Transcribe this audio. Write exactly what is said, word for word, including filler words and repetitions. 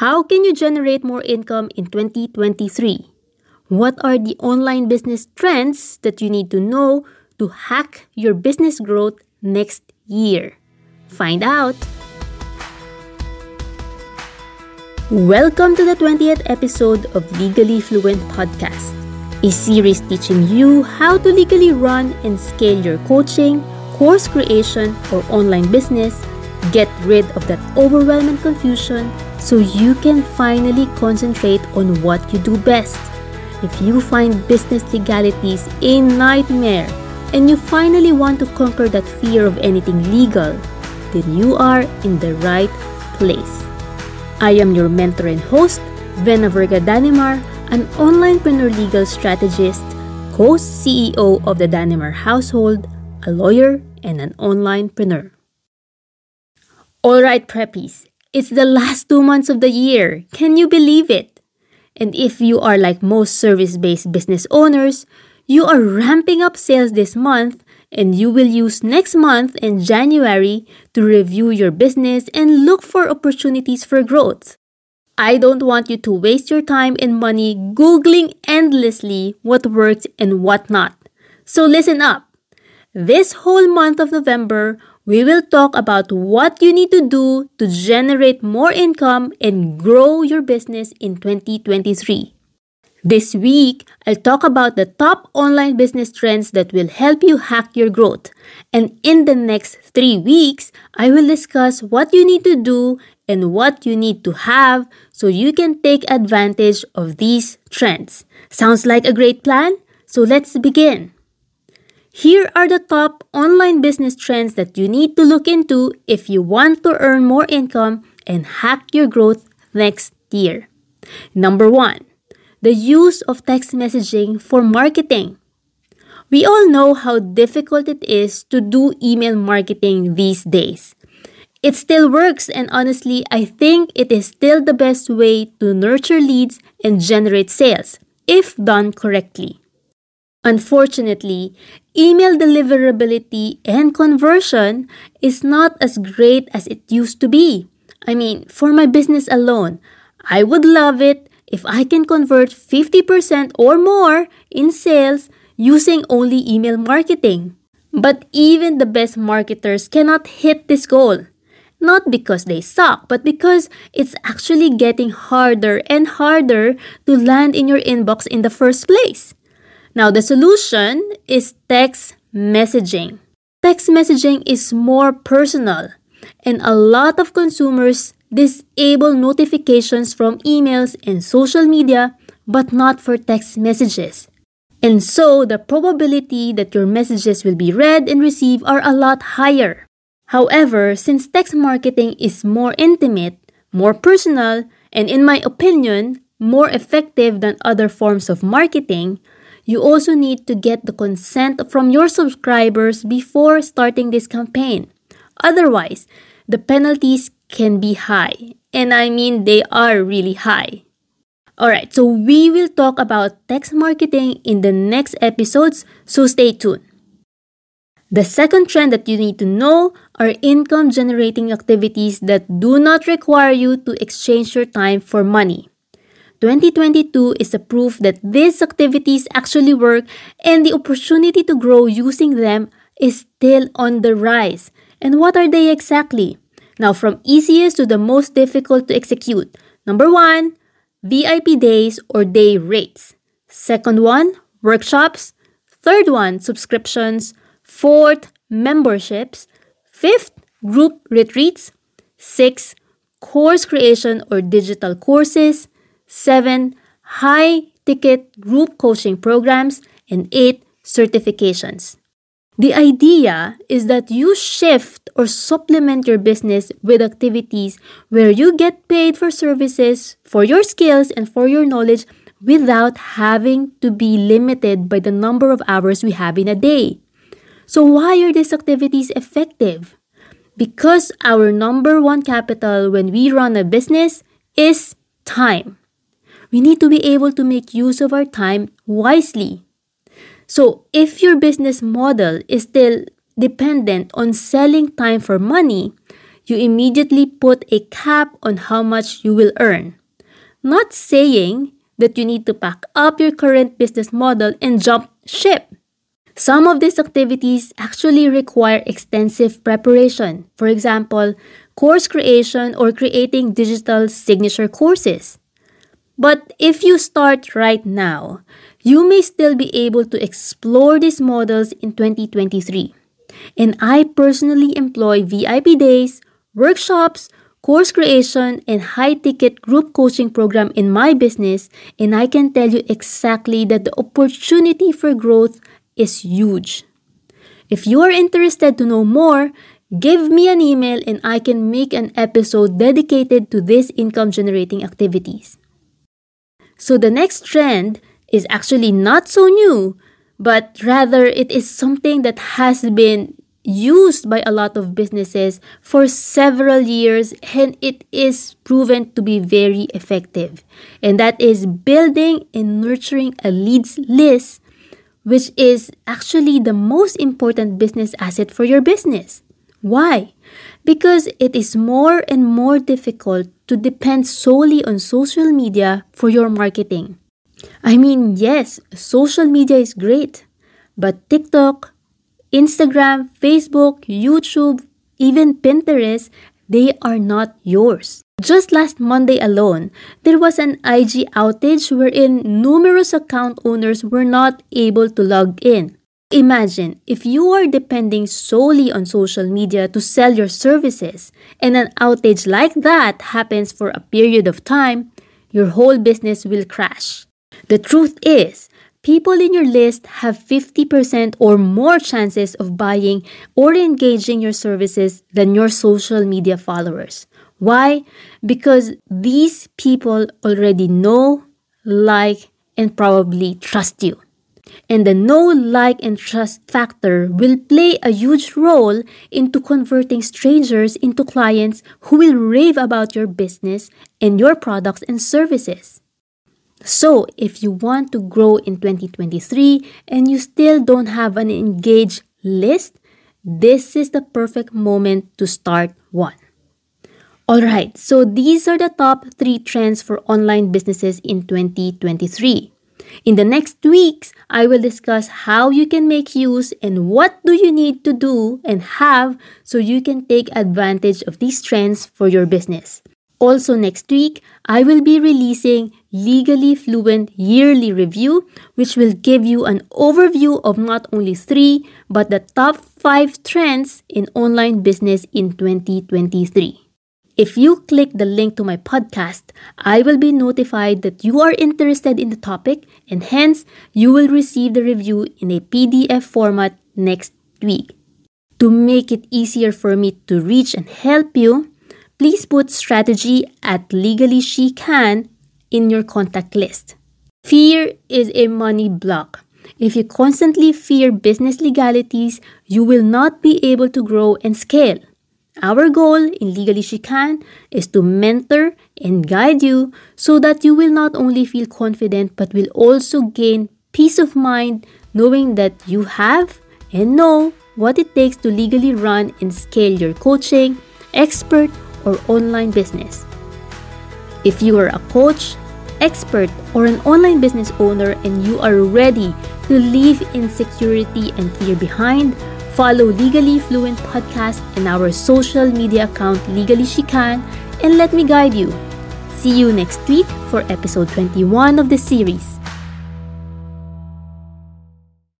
How can you generate more income in twenty twenty-three? What are the online business trends that you need to know to hack your business growth next year? Find out! Welcome to the twentieth episode of Legally Fluent Podcast, a series teaching you how to legally run and scale your coaching, course creation, or online business. Get rid of that overwhelming confusion so you can finally concentrate on what you do best. If you find business legalities a nightmare and you finally want to conquer that fear of anything legal, then you are in the right place. I am your mentor and host, Venavirga Danimar, an onlinepreneur legal strategist, co-C E O of the Danimar household, a lawyer, and an onlinepreneur. Alright preppies, it's the last two months of the year. Can you believe it? And if you are like most service-based business owners, you are ramping up sales this month and you will use next month and January to review your business and look for opportunities for growth. I don't want you to waste your time and money Googling endlessly what worked and what not. So listen up. This whole month of November, we will talk about what you need to do to generate more income and grow your business in twenty twenty-three. This week, I'll talk about the top online business trends that will help you hack your growth. And in the next three weeks, I will discuss what you need to do and what you need to have so you can take advantage of these trends. Sounds like a great plan? So let's begin. Here are the top online business trends that you need to look into if you want to earn more income and hack your growth next year. Number one, the use of text messaging for marketing. We all know how difficult it is to do email marketing these days. It still works, and honestly, I think it is still the best way to nurture leads and generate sales, if done correctly. Unfortunately, email deliverability and conversion is not as great as it used to be. I mean, for my business alone, I would love it if I can convert fifty percent or more in sales using only email marketing. But even the best marketers cannot hit this goal. Not because they suck, but because it's actually getting harder and harder to land in your inbox in the first place. Now, the solution is text messaging. Text messaging is more personal, and a lot of consumers disable notifications from emails and social media, but not for text messages. And so, the probability that your messages will be read and received are a lot higher. However, since text marketing is more intimate, more personal, and in my opinion, more effective than other forms of marketing, you also need to get the consent from your subscribers before starting this campaign. Otherwise, the penalties can be high. And I mean, they are really high. Alright, so we will talk about text marketing in the next episodes, so stay tuned. The second trend that you need to know are income-generating activities that do not require you to exchange your time for money. twenty twenty-two is a proof that these activities actually work and the opportunity to grow using them is still on the rise. And what are they exactly? Now, from easiest to the most difficult to execute. Number one, V I P days or day rates. Second one, workshops. Third one, subscriptions. Fourth, memberships. Fifth, group retreats. Sixth, course creation or digital courses. seven. High-ticket group coaching programs, and eight. Certifications. The idea is that you shift or supplement your business with activities where you get paid for services, for your skills, and for your knowledge without having to be limited by the number of hours we have in a day. So why are these activities effective? Because our number one capital when we run a business is time. We need to be able to make use of our time wisely. So, if your business model is still dependent on selling time for money, you immediately put a cap on how much you will earn. Not saying that you need to pack up your current business model and jump ship. Some of these activities actually require extensive preparation. For example, course creation or creating digital signature courses. But if you start right now, you may still be able to explore these models in twenty twenty-three. And I personally employ V I P days, workshops, course creation, and high-ticket group coaching program in my business, and I can tell you exactly that the opportunity for growth is huge. If you are interested to know more, give me an email and I can make an episode dedicated to these income-generating activities. So the next trend is actually not so new, but rather it is something that has been used by a lot of businesses for several years, and it is proven to be very effective. And that is building and nurturing a leads list, which is actually the most important business asset for your business. Why? Because it is more and more difficult to depend solely on social media for your marketing. I mean, yes, social media is great, but TikTok, Instagram, Facebook, YouTube, even Pinterest, they are not yours. Just last Monday alone, there was an I G outage wherein numerous account owners were not able to log in. Imagine if you are depending solely on social media to sell your services, and an outage like that happens for a period of time, your whole business will crash. The truth is, people in your list have fifty percent or more chances of buying or engaging your services than your social media followers. Why? Because these people already know, like, and probably trust you. And the know, like, and trust factor will play a huge role into converting strangers into clients who will rave about your business and your products and services. So, if you want to grow in twenty twenty-three and you still don't have an engaged list, this is the perfect moment to start one. Alright, so these are the top three trends for online businesses in twenty twenty-three. In the next weeks, I will discuss how you can make use and what do you need to do and have so you can take advantage of these trends for your business. Also next week, I will be releasing Legally Fluent Yearly Review, which will give you an overview of not only three, but the top five trends in online business in twenty twenty-three. If you click the link to my podcast, I will be notified that you are interested in the topic, and hence, you will receive the review in a P D F format next week. To make it easier for me to reach and help you, please put strategy at Legally She Can in your contact list. Fear is a money block. If you constantly fear business legalities, you will not be able to grow and scale. Our goal in Legally She Can is to mentor and guide you so that you will not only feel confident but will also gain peace of mind knowing that you have and know what it takes to legally run and scale your coaching, expert, or online business. If you are a coach, expert, or an online business owner and you are ready to leave insecurity and fear behind, follow Legally Fluent Podcast and our social media account Legally She Can and let me guide you. See you next week for episode twenty-one of the series.